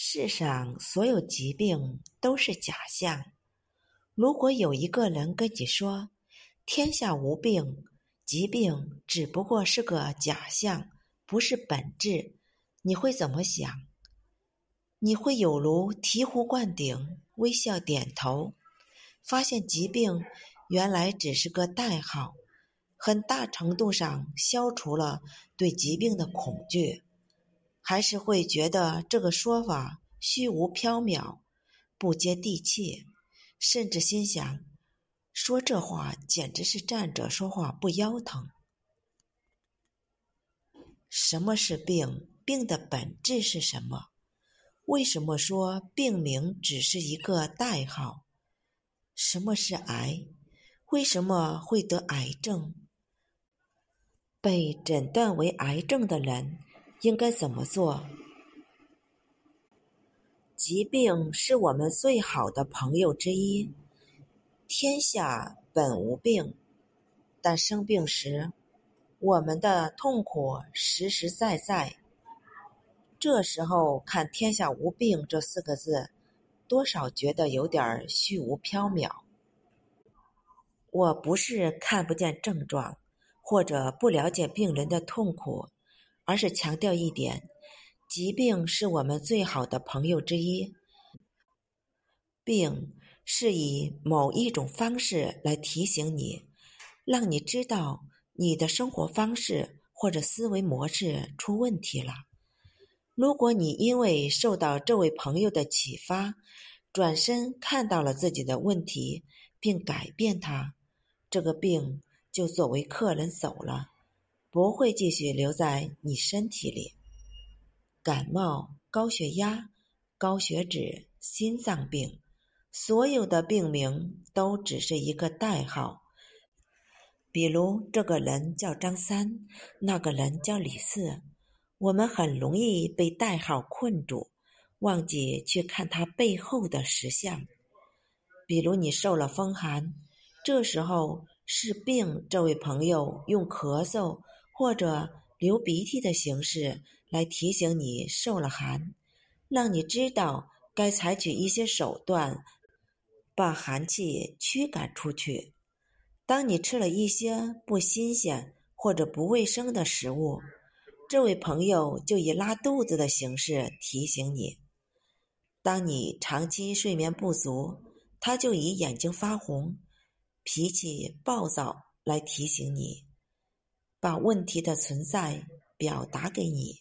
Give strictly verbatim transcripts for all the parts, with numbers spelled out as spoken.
世上所有疾病都是假象。如果有一个人跟你说天下无病，疾病只不过是个假象，不是本质，你会怎么想？你会有如醍醐灌顶，微笑点头，发现疾病原来只是个代号，很大程度上消除了对疾病的恐惧，还是会觉得这个说法虚无缥缈，不接地气，甚至心想，说这话简直是站着说话不腰疼。什么是病？病的本质是什么？为什么说病名只是一个代号？什么是癌？为什么会得癌症？被诊断为癌症的人应该怎么做？疾病是我们最好的朋友之一。天下本无病，但生病时，我们的痛苦实实在在。这时候看天下无病这四个字，多少觉得有点虚无缥缈。我不是看不见症状，或者不了解病人的痛苦，而是强调一点，疾病是我们最好的朋友之一。病是以某一种方式来提醒你，让你知道你的生活方式或者思维模式出问题了。如果你因为受到这位朋友的启发，转身看到了自己的问题，并改变它，这个病就作为客人走了，不会继续留在你身体里。感冒、高血压、高血脂、心脏病，所有的病名都只是一个代号。比如这个人叫张三，那个人叫李四，我们很容易被代号困住，忘记去看它背后的实相。比如你受了风寒，这时候是病这位朋友用咳嗽或者流鼻涕的形式来提醒你受了寒，让你知道该采取一些手段把寒气驱赶出去。当你吃了一些不新鲜或者不卫生的食物，这位朋友就以拉肚子的形式提醒你。当你长期睡眠不足，他就以眼睛发红、脾气暴躁来提醒你，把问题的存在表达给你。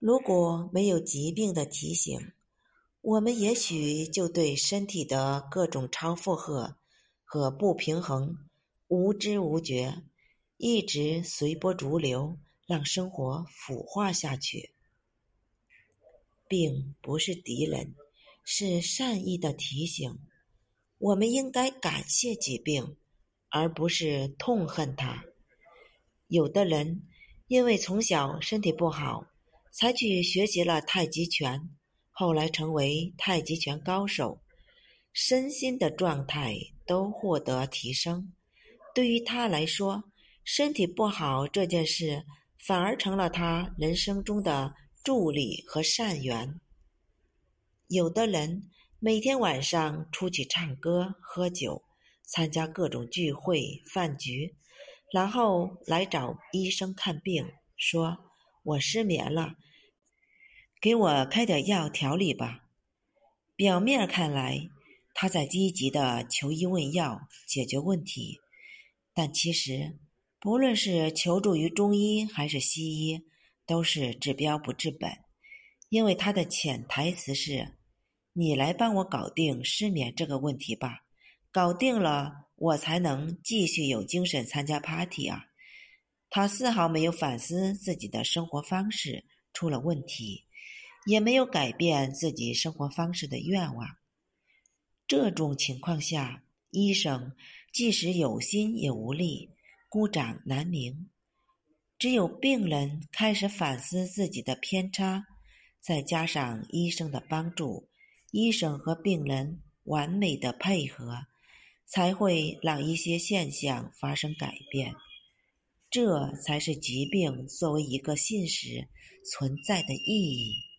如果没有疾病的提醒，我们也许就对身体的各种超负荷和不平衡无知无觉，一直随波逐流，让生活腐化下去。病不是敌人，是善意的提醒，我们应该感谢疾病，而不是痛恨它。有的人因为从小身体不好，才去学习了太极拳，后来成为太极拳高手，身心的状态都获得提升。对于他来说，身体不好这件事反而成了他人生中的助力和善缘。有的人每天晚上出去唱歌、喝酒，参加各种聚会、饭局，然后来找医生看病，说我失眠了，给我开点药调理吧。表面看来，他在积极地求医问药，解决问题，但其实，不论是求助于中医还是西医，都是治标不治本。因为他的潜台词是，你来帮我搞定失眠这个问题吧，搞定了我才能继续有精神参加 party 啊。他丝毫没有反思自己的生活方式出了问题，也没有改变自己生活方式的愿望。这种情况下，医生即使有心也无力，孤掌难鸣。只有病人开始反思自己的偏差，再加上医生的帮助，医生和病人完美的配合，才会让一些现象发生改变。这才是疾病作为一个信实存在的意义。